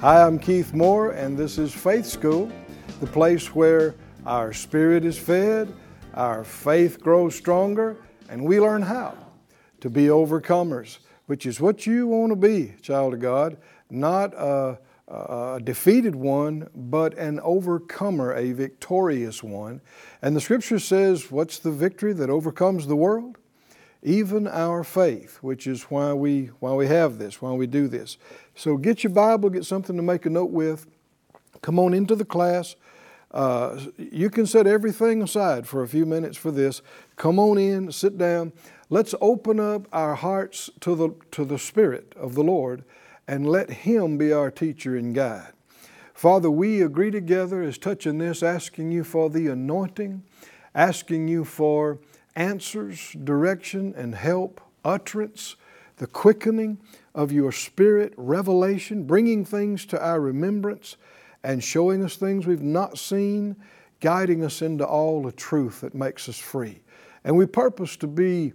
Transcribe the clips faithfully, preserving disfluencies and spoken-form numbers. Hi, I'm Keith Moore, and this is Faith School, the place where our spirit is fed, our faith grows stronger, and we learn how to be overcomers, which is what you want to be, child of God, not a, a defeated one, but an overcomer, a victorious one. And the Scripture says, what's the victory that overcomes the world? Even our faith, which is why we why we have this, why we do this. So get your Bible, get something to make a note with. Come on into the class. Uh, you can set everything aside for a few minutes for this. Come on in, sit down. Let's open up our hearts to the to the Spirit of the Lord and let Him be our teacher and guide. Father, we agree together as touching this, asking You for the anointing, asking You for answers, direction, and help, utterance, the quickening of Your Spirit, revelation, bringing things to our remembrance and showing us things we've not seen, guiding us into all the truth that makes us free. And we purpose to be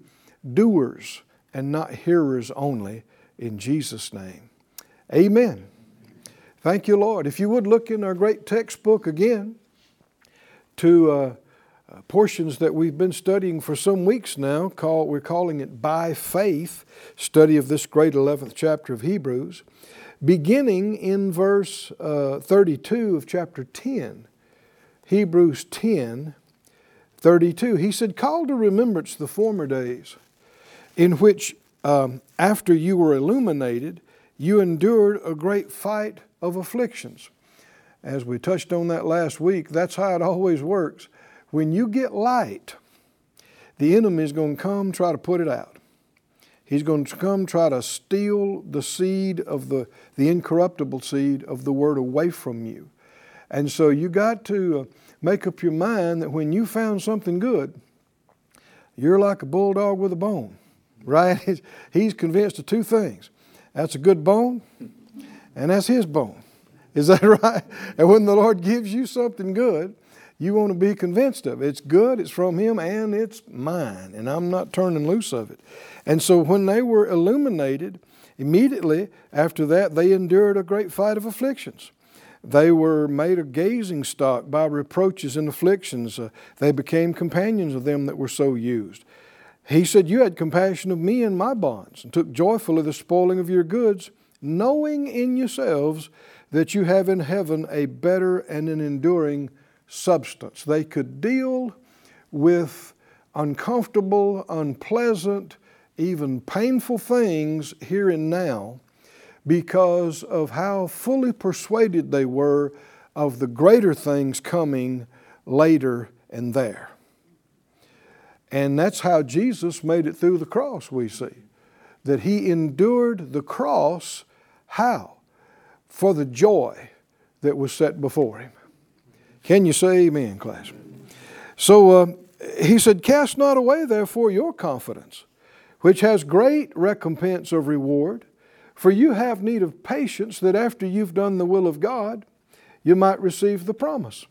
doers and not hearers only, in Jesus' name. Amen. Thank You, Lord. If you would look in our great textbook again to uh, Uh, portions that we've been studying for some weeks now, call, we're calling it By Faith, study of this great eleventh chapter of Hebrews, beginning in verse uh, thirty-two of chapter ten, Hebrews ten, thirty-two. He said, "Call to remembrance the former days in which um, after you were illuminated, you endured a great fight of afflictions." As we touched on that last week, that's how it always works. When you get light, the enemy is going to come try to put it out. He's going to come try to steal the seed of the, the incorruptible seed of the Word away from you. And so you got to make up your mind that when you found something good, you're like a bulldog with a bone, right? He's convinced of two things. That's a good bone, and that's his bone. Is that right? And when the Lord gives you something good, you want to be convinced of it. It's good, it's from Him, and it's mine, and I'm not turning loose of it. And so when they were illuminated, immediately after that, they endured a great fight of afflictions. They were made a gazing stock by reproaches and afflictions. Uh, they became companions of them that were so used. He said, "You had compassion of me in my bonds, and took joyfully the spoiling of your goods, knowing in yourselves that you have in heaven a better and an enduring substance." They could deal with uncomfortable, unpleasant, even painful things here and now because of how fully persuaded they were of the greater things coming later and there. And that's how Jesus made it through the cross, we see, that He endured the cross, how? For the joy that was set before Him. Can you say amen, class? So uh, he said, "Cast not away therefore your confidence, which has great recompense of reward. For you have need of patience, that after you've done the will of God, you might receive the promise.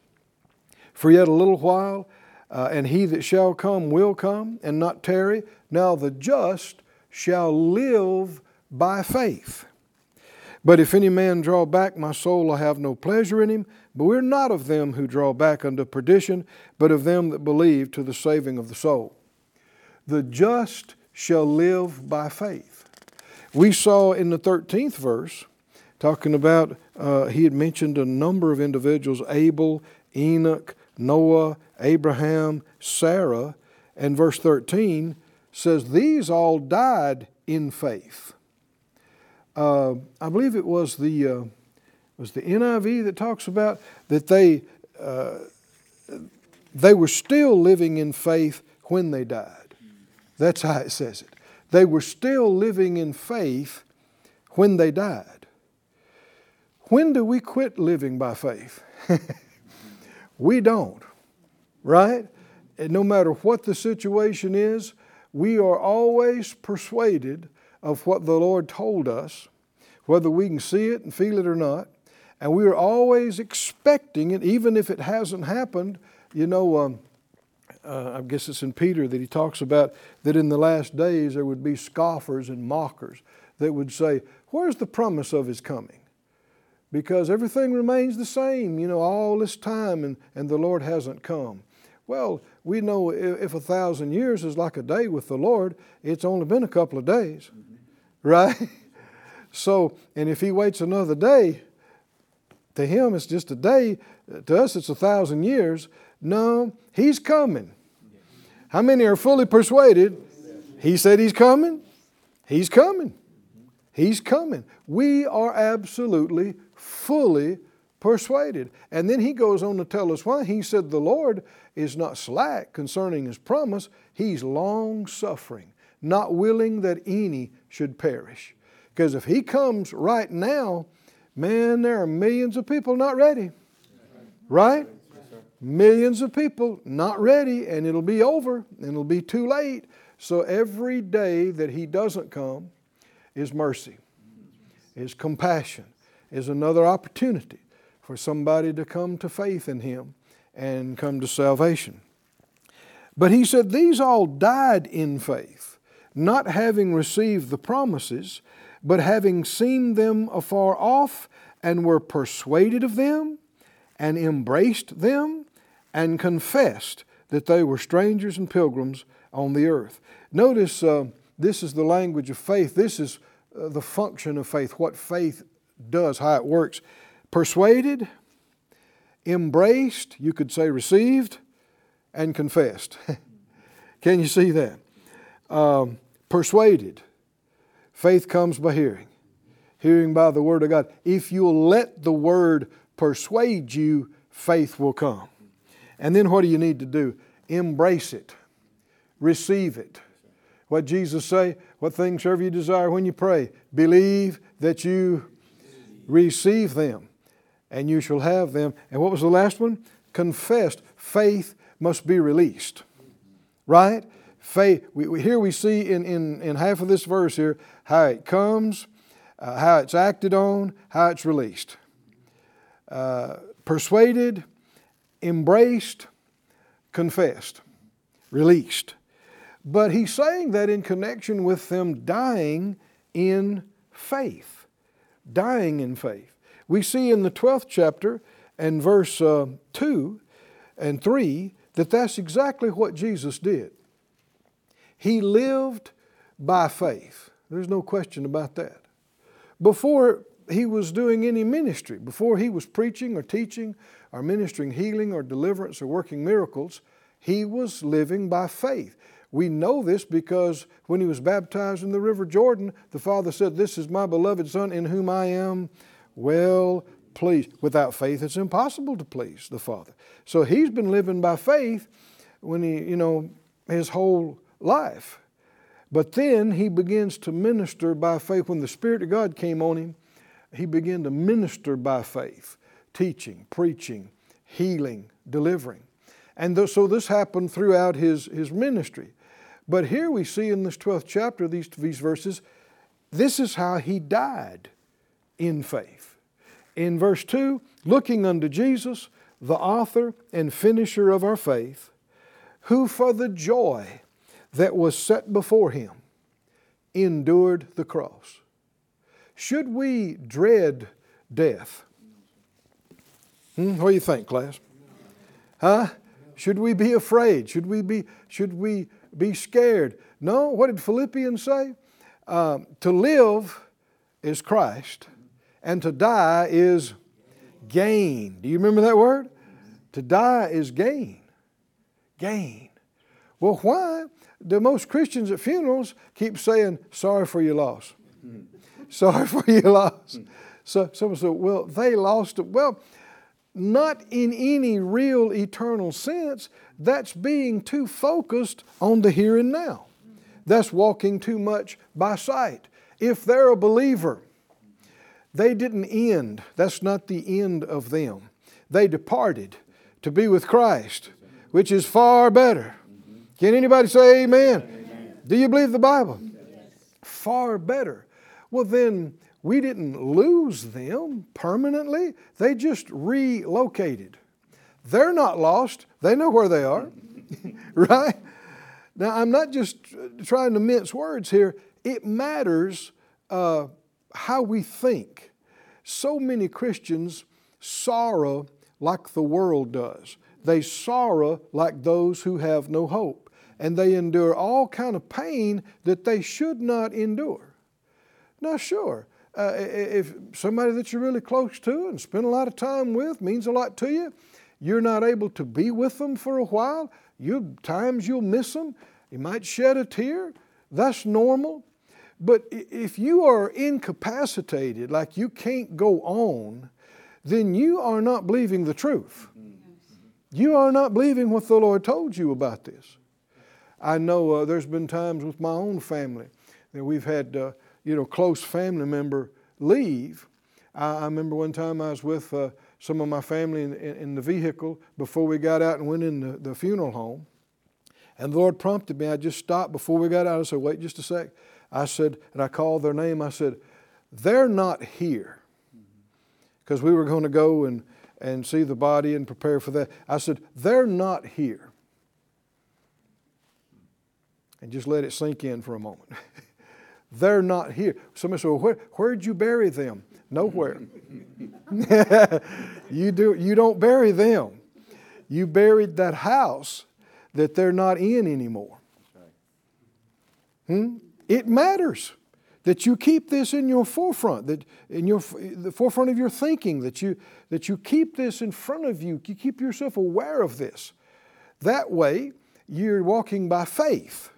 For yet a little while, uh, and he that shall come will come, and not tarry. Now the just shall live by faith. But if any man draw back, my soul I have no pleasure in him. But we're not of them who draw back unto perdition, but of them that believe to the saving of the soul." The just shall live by faith. We saw in the thirteenth verse, talking about, uh, he had mentioned a number of individuals, Abel, Enoch, Noah, Abraham, Sarah, and verse thirteen says, "These all died in faith." Uh, I believe it was the uh, was the N I V that talks about that they uh, they were still living in faith when they died. That's how it says it. They were still living in faith when they died. When do we quit living by faith? We don't, right? And no matter what the situation is, we are always persuaded of what the Lord told us, whether we can see it and feel it or not. And we are always expecting it, even if it hasn't happened. You know, um, uh, I guess it's in Peter that he talks about that in the last days there would be scoffers and mockers that would say, where's the promise of his coming? Because everything remains the same, you know, all this time, and, and the Lord hasn't come. Well, we know if a thousand years is like a day with the Lord, it's only been a couple of days, right? So, and if he waits another day, to him it's just a day. To us it's a thousand years. No, he's coming. How many are fully persuaded? He said he's coming. He's coming. He's coming. We are absolutely fully persuaded. And then he goes on to tell us why. He said the Lord is not slack concerning his promise. He's long-suffering, not willing that any should perish. Because if he comes right now, man, there are millions of people not ready. Right? Millions of people not ready, and it'll be over, and it'll be too late. So every day that he doesn't come is mercy, is compassion, is another opportunity for somebody to come to faith in him and come to salvation. But he said, these all died in faith, not having received the promises, but having seen them afar off, and were persuaded of them, and embraced them, and confessed that they were strangers and pilgrims on the earth. Notice uh, this is the language of faith. This is uh, the function of faith, what faith does, how it works. Persuaded, embraced, you could say received, and confessed. Can you see that? Um, persuaded. Faith comes by hearing, hearing by the Word of God. If you'll let the Word persuade you, faith will come. And then what do you need to do? Embrace it. Receive it. What Jesus say? What things soever you desire when you pray, believe that you receive them, and you shall have them. And what was the last one? Confessed. Faith must be released. Right? Faith. We, we, here we see in, in, in half of this verse here how it comes, uh, how it's acted on, how it's released. Uh, persuaded, embraced, confessed, released. But he's saying that in connection with them dying in faith. Dying in faith. We see in the twelfth chapter and verse uh, two and three that that's exactly what Jesus did. He lived by faith. There's no question about that. Before he was doing any ministry, before he was preaching or teaching or ministering healing or deliverance or working miracles, he was living by faith. We know this because when he was baptized in the River Jordan, the Father said, "This is my beloved Son in whom I am well pleased." Without faith, it's impossible to please the Father. So he's been living by faith when he, you know, his whole life. But then he begins to minister by faith. When the Spirit of God came on him, he began to minister by faith, teaching, preaching, healing, delivering. And th- so this happened throughout his, his ministry. But here we see in this twelfth chapter, these, these verses, this is how he died in faith. In verse two, looking unto Jesus, the author and finisher of our faith, who for the joy that was set before him, endured the cross. Should we dread death? Hmm? What do you think, class? Huh? Should we be afraid? Should we be, should we be scared? No. What did Philippians say? Um, to live is Christ, and to die is gain. Do you remember that word? To die is gain. Gain. Well, why? The most Christians at funerals keep saying, sorry for your loss. Sorry for your loss. So someone said, well, they lost it. Well, not in any real eternal sense. That's being too focused on the here and now. That's walking too much by sight. If they're a believer, They didn't end. That's not the end of them. They departed to be with Christ, which is far better. Can anybody say amen? Amen. Do you believe the Bible? Yes. Far better. Well, then we didn't lose them permanently. They just relocated. They're not lost. They know where they are. Right? Now, I'm not just trying to mince words here. It matters uh, how we think. So many Christians sorrow like the world does. They sorrow like those who have no hope. And they endure all kind of pain that they should not endure. Now, sure, uh, if somebody that you're really close to and spend a lot of time with means a lot to you, you're not able to be with them for a while. You times you'll miss them. You might shed a tear. That's normal. But if you are incapacitated, like you can't go on, then you are not believing the truth. You are not believing what the Lord told you about this. I know uh, there's been times with my own family that we've had, uh, you know, close family member leave. I, I remember one time I was with uh, some of my family in, in, in the vehicle before we got out and went in the, the funeral home. And the Lord prompted me. I just stopped before we got out. I said, wait just a sec. I said, and I called their name. I said, they're not here. Because we were going to go and and see the body and prepare for that. I said, they're not here. And just let it sink in for a moment. They're not here. Somebody said, well, where, where'd you bury them? Nowhere. you, do, you don't bury them. You buried that house that they're not in anymore. Hmm? It matters that you keep this in your forefront, that in your the forefront of your thinking, that you that you keep this in front of you, you keep yourself aware of this. That way, you're walking by faith,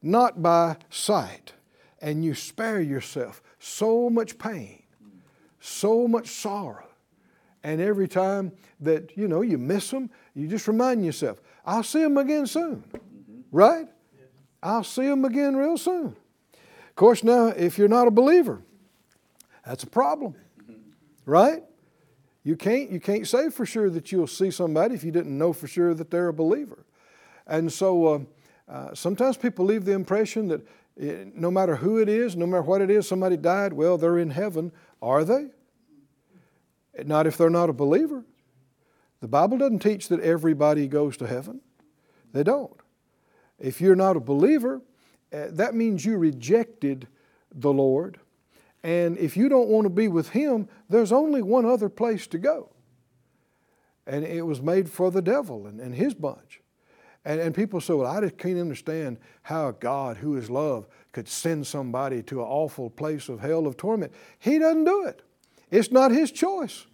not by sight, and you spare yourself so much pain, so much sorrow, and every time that you know you miss them, you just remind yourself, "I'll see them again soon," right? I'll see them again real soon. Of course, now, if you're not a believer, that's a problem, right? You can't, you can't say for sure that you'll see somebody if you didn't know for sure that they're a believer. And so uh, uh, sometimes people leave the impression that it, no matter who it is, no matter what it is, somebody died, well, they're in heaven. Are they? Not if they're not a believer. The Bible doesn't teach that everybody goes to heaven. They don't. If you're not a believer, Uh, that means you rejected the Lord. And if you don't want to be with Him, there's only one other place to go. And it was made for the devil and, and his bunch. And, and people say, well, I just can't understand how God, who is love, could send somebody to an awful place of hell of torment. He doesn't do it. It's not His choice.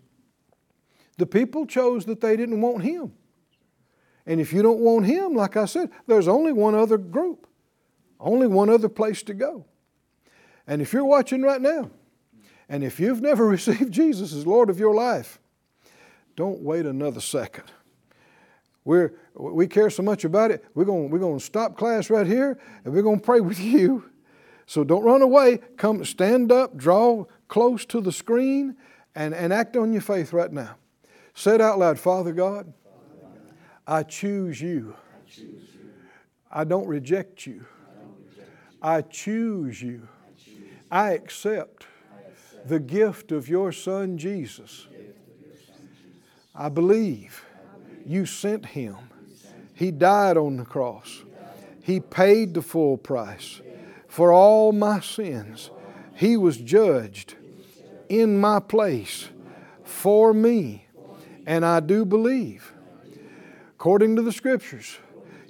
The people chose that they didn't want Him. And if you don't want Him, like I said, there's only one other group. Only one other place to go. And if you're watching right now, and if you've never received Jesus as Lord of your life, don't wait another second. We're, we care so much about it, we're going we're going to stop class right here, and we're going to pray with you. So don't run away. Come, stand up, draw close to the screen, and, and act on your faith right now. Say it out loud, Father God, Father God, I choose you. I choose you. I don't reject you. I choose you. I, choose. I, accept, I accept the gift of your Son, Jesus. Your son, Jesus. I, believe I believe you sent Him. Sent he died on the cross. He, he paid the full price yeah. for all my sins. He was judged in my place for me. And I do believe, according to the Scriptures,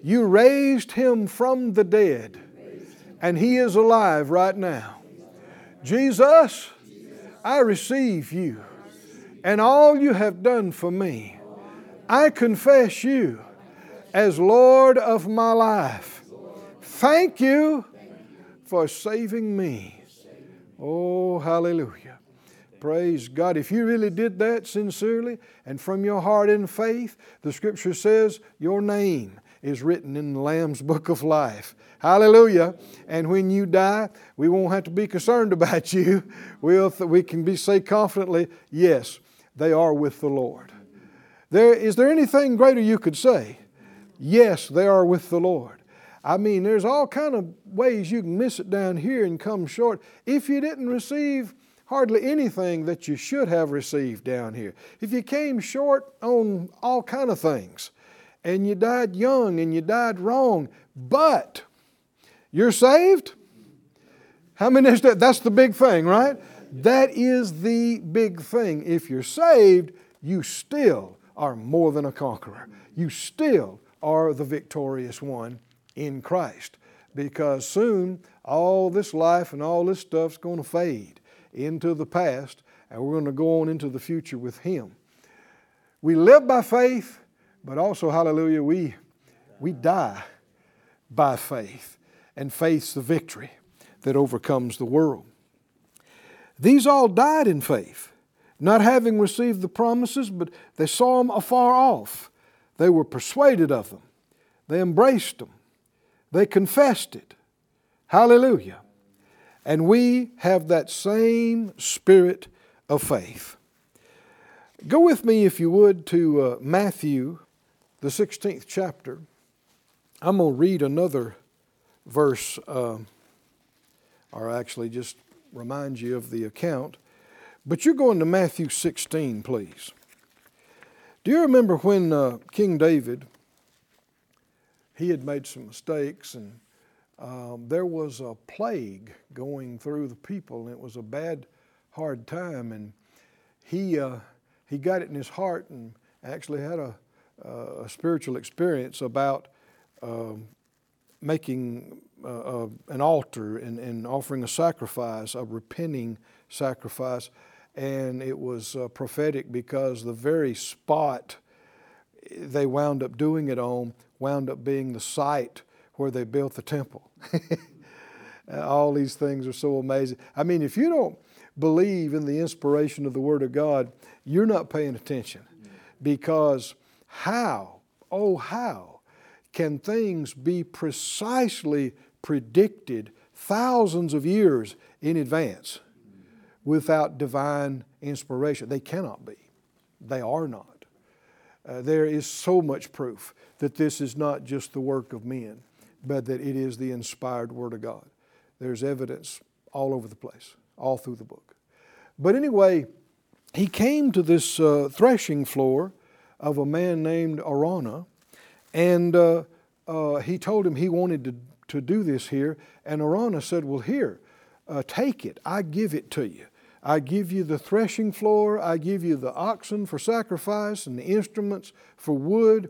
you raised Him from the dead. And He is alive right now. Jesus, I receive you and all you have done for me. I confess you as Lord of my life. Thank you for saving me. Oh, hallelujah. Praise God. If you really did that sincerely and from your heart in faith, the Scripture says your name is written in the Lamb's book of life. Hallelujah. And when you die, we won't have to be concerned about you. We'll th- we can be say confidently, yes, they are with the Lord. There, is there anything greater you could say? Yes, they are with the Lord. I mean, there's all kind of ways you can miss it down here and come short. If you didn't receive hardly anything that you should have received down here, if you came short on all kind of things, and you died young and you died wrong, but you're saved? How many is that? That's the big thing, right? That is the big thing. If you're saved, you still are more than a conqueror. You still are the victorious one in Christ, because soon all this life and all this stuff's going to fade into the past, and we're going to go on into the future with Him. We live by faith, but also, hallelujah, we, we die by faith. And faith's the victory that overcomes the world. These all died in faith, not having received the promises, but they saw them afar off. They were persuaded of them. They embraced them. They confessed it. Hallelujah. And we have that same spirit of faith. Go with me, if you would, to uh, Matthew, the sixteenth chapter. I'm going to read another verse, uh, or actually just remind you of the account. But you're going to Matthew sixteen, please. Do you remember when uh, King David, he had made some mistakes, and Um, there was a plague going through the people, and it was a bad, hard time. And he uh, he got it in his heart, and actually had a, uh, a spiritual experience about uh, making uh, uh, an altar and, and offering a sacrifice, a repenting sacrifice. And it was uh, prophetic, because the very spot they wound up doing it on wound up being the site where they built the temple. All these things are so amazing. I mean, if you don't believe in the inspiration of the Word of God, you're not paying attention. Because how, oh how, can things be precisely predicted thousands of years in advance without divine inspiration? They cannot be. They are not. Uh, there is so much proof that this is not just the work of men, but that it is the inspired Word of God. There's evidence all over the place, all through the book. But anyway, he came to this uh, threshing floor of a man named Araunah, and uh, uh, he told him he wanted to, to do this here, and Araunah said, well, here, uh, take it, I give it to you. I give you the threshing floor, I give you the oxen for sacrifice and the instruments for wood.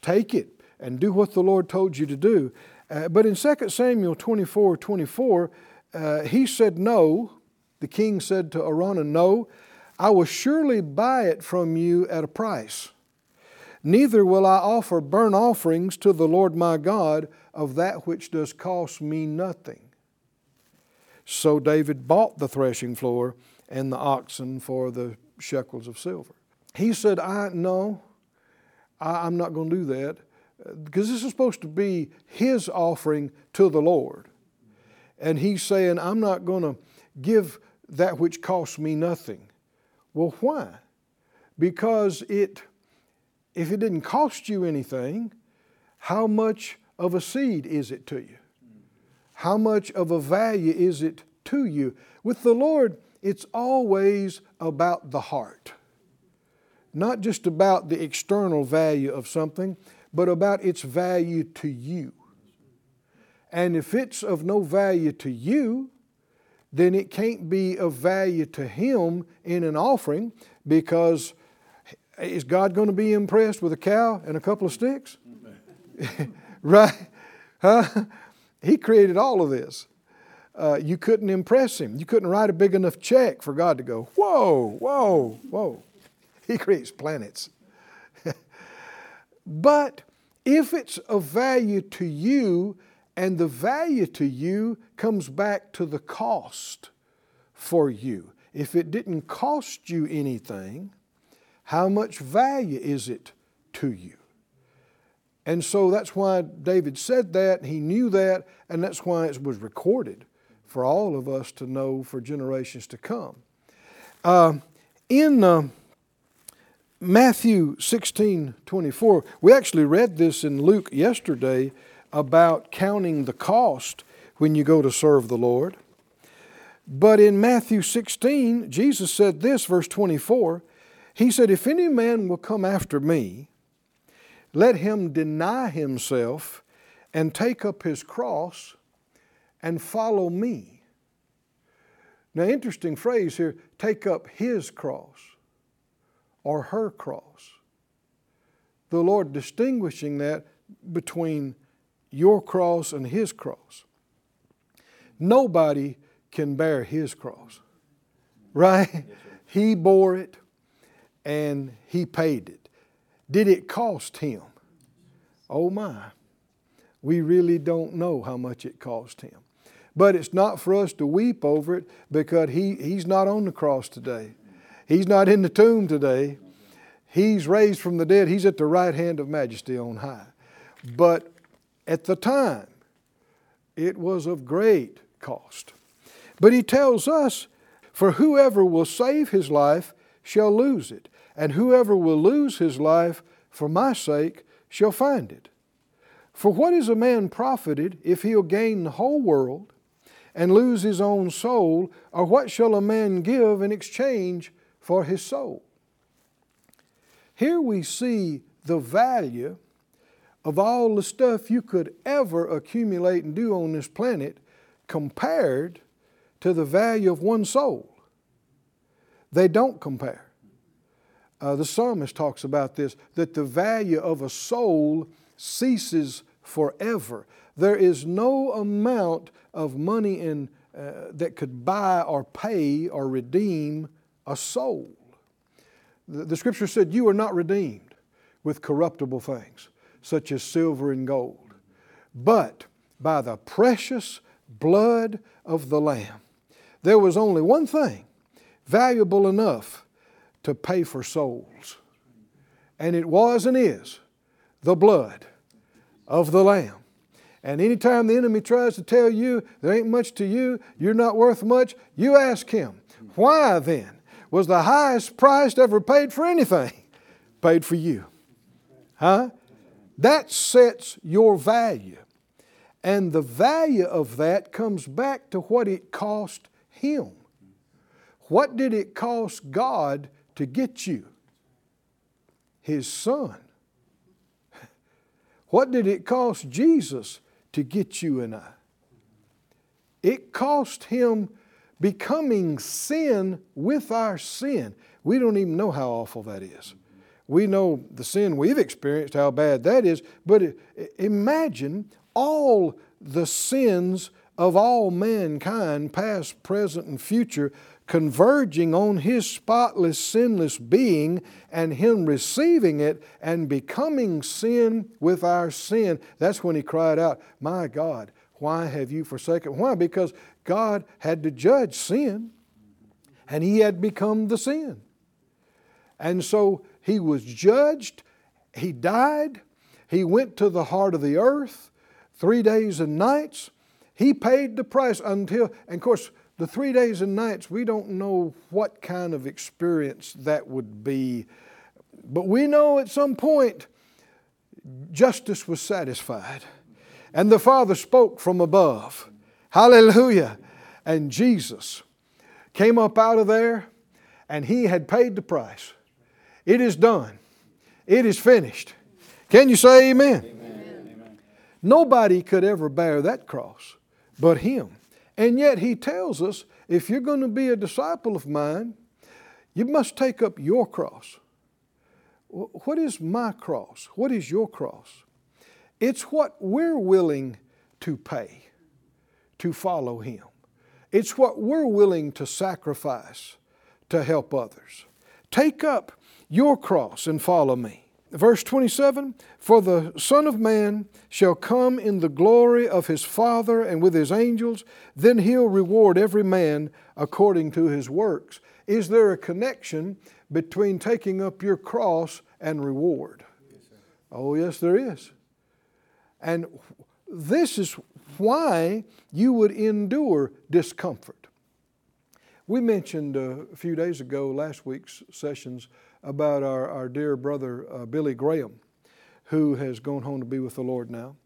Take it and do what the Lord told you to do. Uh, but in Second Samuel twenty-four twenty-four, uh, he said, no. The king said to Araunah, no, I will surely buy it from you at a price. Neither will I offer burnt offerings to the Lord my God of that which does cost me nothing. So David bought the threshing floor and the oxen for the shekels of silver. He said, I no, I, I'm not going to do that. Because this is supposed to be his offering to the Lord. And he's saying, I'm not going to give that which costs me nothing. Well, why? Because it, if it didn't cost you anything, how much of a seed is it to you? How much of a value is it to you? With the Lord, it's always about the heart. Not just about the external value of something, but about its value to you. And if it's of no value to you, then it can't be of value to Him in an offering, because is God going to be impressed with a cow and a couple of sticks? Right? Huh? He created all of this. Uh, you couldn't impress Him. You couldn't write a big enough check for God to go, whoa, whoa, whoa. He creates planets. But if it's of value to you, and the value to you comes back to the cost for you. If it didn't cost you anything, how much value is it to you? And so that's why David said that, he knew that, and that's why it was recorded for all of us to know for generations to come. Uh, in uh, Matthew sixteen twenty-four, we actually read this in Luke yesterday about counting the cost when you go to serve the Lord. But in Matthew sixteen, Jesus said this, verse twenty-four, he said, "If any man will come after me, let him deny himself and take up his cross and follow me." Now, interesting phrase here, take up his cross or her cross. The Lord distinguishing that between your cross and his cross. Nobody can bear his cross, right? Yes, he bore it and he paid it. Did it cost him? Oh my, we really don't know how much it cost him. But it's not for us to weep over it because he, he's not on the cross today. He's not in the tomb today. He's raised from the dead. He's at the right hand of majesty on high. But at the time, it was of great cost. But he tells us, "For whoever will save his life shall lose it. And whoever will lose his life for my sake shall find it. For what is a man profited if he'll gain the whole world and lose his own soul? Or what shall a man give in exchange for his soul?" Here we see the value of all the stuff you could ever accumulate and do on this planet compared to the value of one soul. They don't compare. Uh, the psalmist talks about this, that the value of a soul ceases forever. There is no amount of money in, uh, that could buy or pay or redeem a soul. The, the scripture said, "You are not redeemed with corruptible things, such as silver and gold, but by the precious blood of the Lamb." There was only one thing valuable enough to pay for souls. And it was and is the blood of the Lamb. And anytime the enemy tries to tell you there ain't much to you, you're not worth much, you ask him, why then was the highest price ever paid for anything paid for you? Huh? That sets your value. And the value of that comes back to what it cost him. What did it cost God to get you? His Son. What did it cost Jesus to get you and I? It cost him becoming sin with our sin. We don't even know how awful that is. We know the sin we've experienced, how bad that is, but imagine all the sins of all mankind, past, present, and future, converging on his spotless, sinless being and him receiving it and becoming sin with our sin. That's when he cried out, "My God, why have you forsaken?" Why? Because God had to judge sin and he had become the sin. And so he was judged, he died, he went to the heart of the earth three days and nights. He paid the price until, and of course, the three days and nights, we don't know what kind of experience that would be. But we know at some point, justice was satisfied. And the Father spoke from above. Hallelujah. And Jesus came up out of there, and he had paid the price. It is done. It is finished. Can you say amen? Amen. Amen. Nobody could ever bear that cross but him. And yet he tells us, if you're going to be a disciple of mine, you must take up your cross. What is my cross? What is your cross? It's what we're willing to pay to follow him. It's what we're willing to sacrifice to help others. Take up your cross and follow me. Verse twenty-seven, "For the Son of Man shall come in the glory of his Father and with his angels, then he'll reward every man according to his works." Is there a connection between taking up your cross and reward? Yes, oh yes, there is. And this is why you would endure discomfort. We mentioned uh, a few days ago, last week's sessions, about our, our dear brother uh, Billy Graham, who has gone home to be with the Lord now.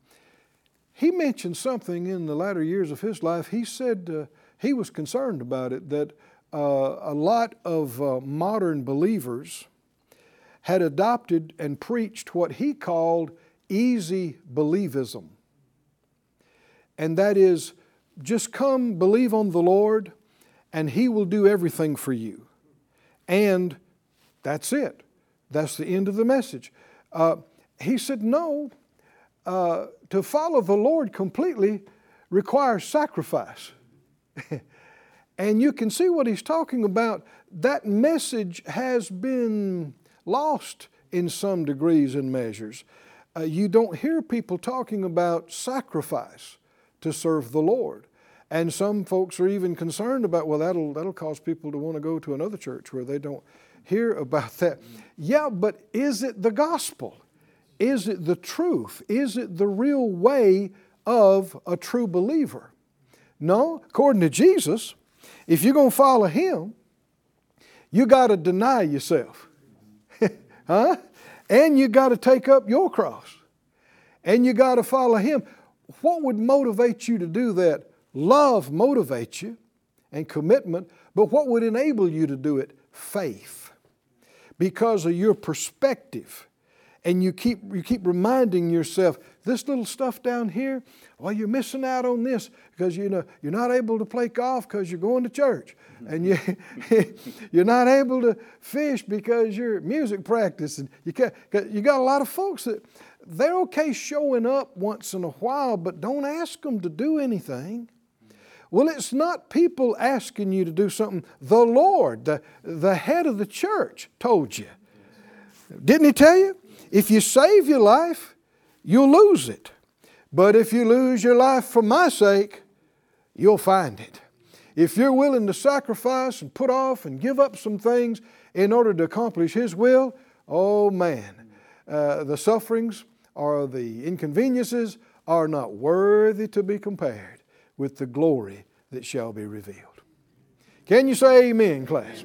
He mentioned something in the latter years of his life. He said uh, he was concerned about it, that uh, a lot of uh, modern believers had adopted and preached what he called easy believism. And that is, just come believe on the Lord and He will do everything for you. And that's it. That's the end of the message. Uh, he said, no, uh, to follow the Lord completely requires sacrifice. And you can see what he's talking about. That message has been lost in some degrees and measures. Uh, you don't hear people talking about sacrifice to serve the Lord. And some folks are even concerned about, well, that'll that'll cause people to want to go to another church where they don't hear about that. Yeah, but is it the gospel? Is it the truth? Is it the real way of a true believer? No, according to Jesus, if you're going to follow Him, you got to deny yourself. huh? And you got to take up your cross. And you got to follow Him. What would motivate you to do that? Love motivates you and commitment, but what would enable you to do it? Faith. Because of your perspective. And you keep, you keep reminding yourself, this little stuff down here, well, you're missing out on this because you know, you're not able to play golf because you're going to church. And you, you're not able to fish because you're music practicing. You, can't, you got a lot of folks that they're okay showing up once in a while, but don't ask them to do anything. Well, it's not people asking you to do something. The Lord, the, the head of the church told you. Didn't He tell you? If you save your life, you'll lose it. But if you lose your life for my sake, you'll find it. If you're willing to sacrifice and put off and give up some things in order to accomplish His will, oh man, uh, the sufferings or the inconveniences are not worthy to be compared with the glory that shall be revealed. Can you say amen, class?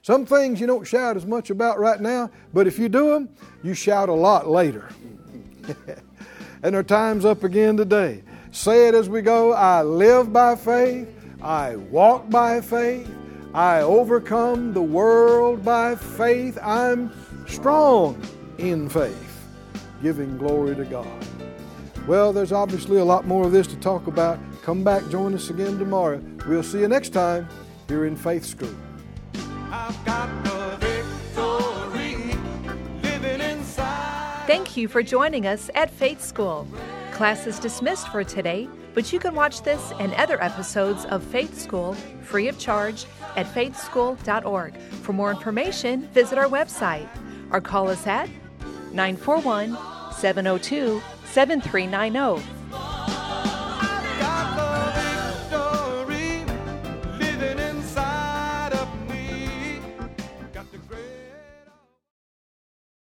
Some things you don't shout as much about right now, but if you do them, you shout a lot later. And our time's up again today. Say it as we go. I live by faith. I walk by faith. I overcome the world by faith. I'm strong in faith, giving glory to God. Well, there's obviously a lot more of this to talk about. Come back, join us again tomorrow. We'll see you next time here in Faith School. I've got the victory living inside. Thank you for joining us at Faith School. Class is dismissed for today, but you can watch this and other episodes of Faith School free of charge at faith school dot org. For more information, visit our website or call us at nine four one, seven oh two, seven three nine oh.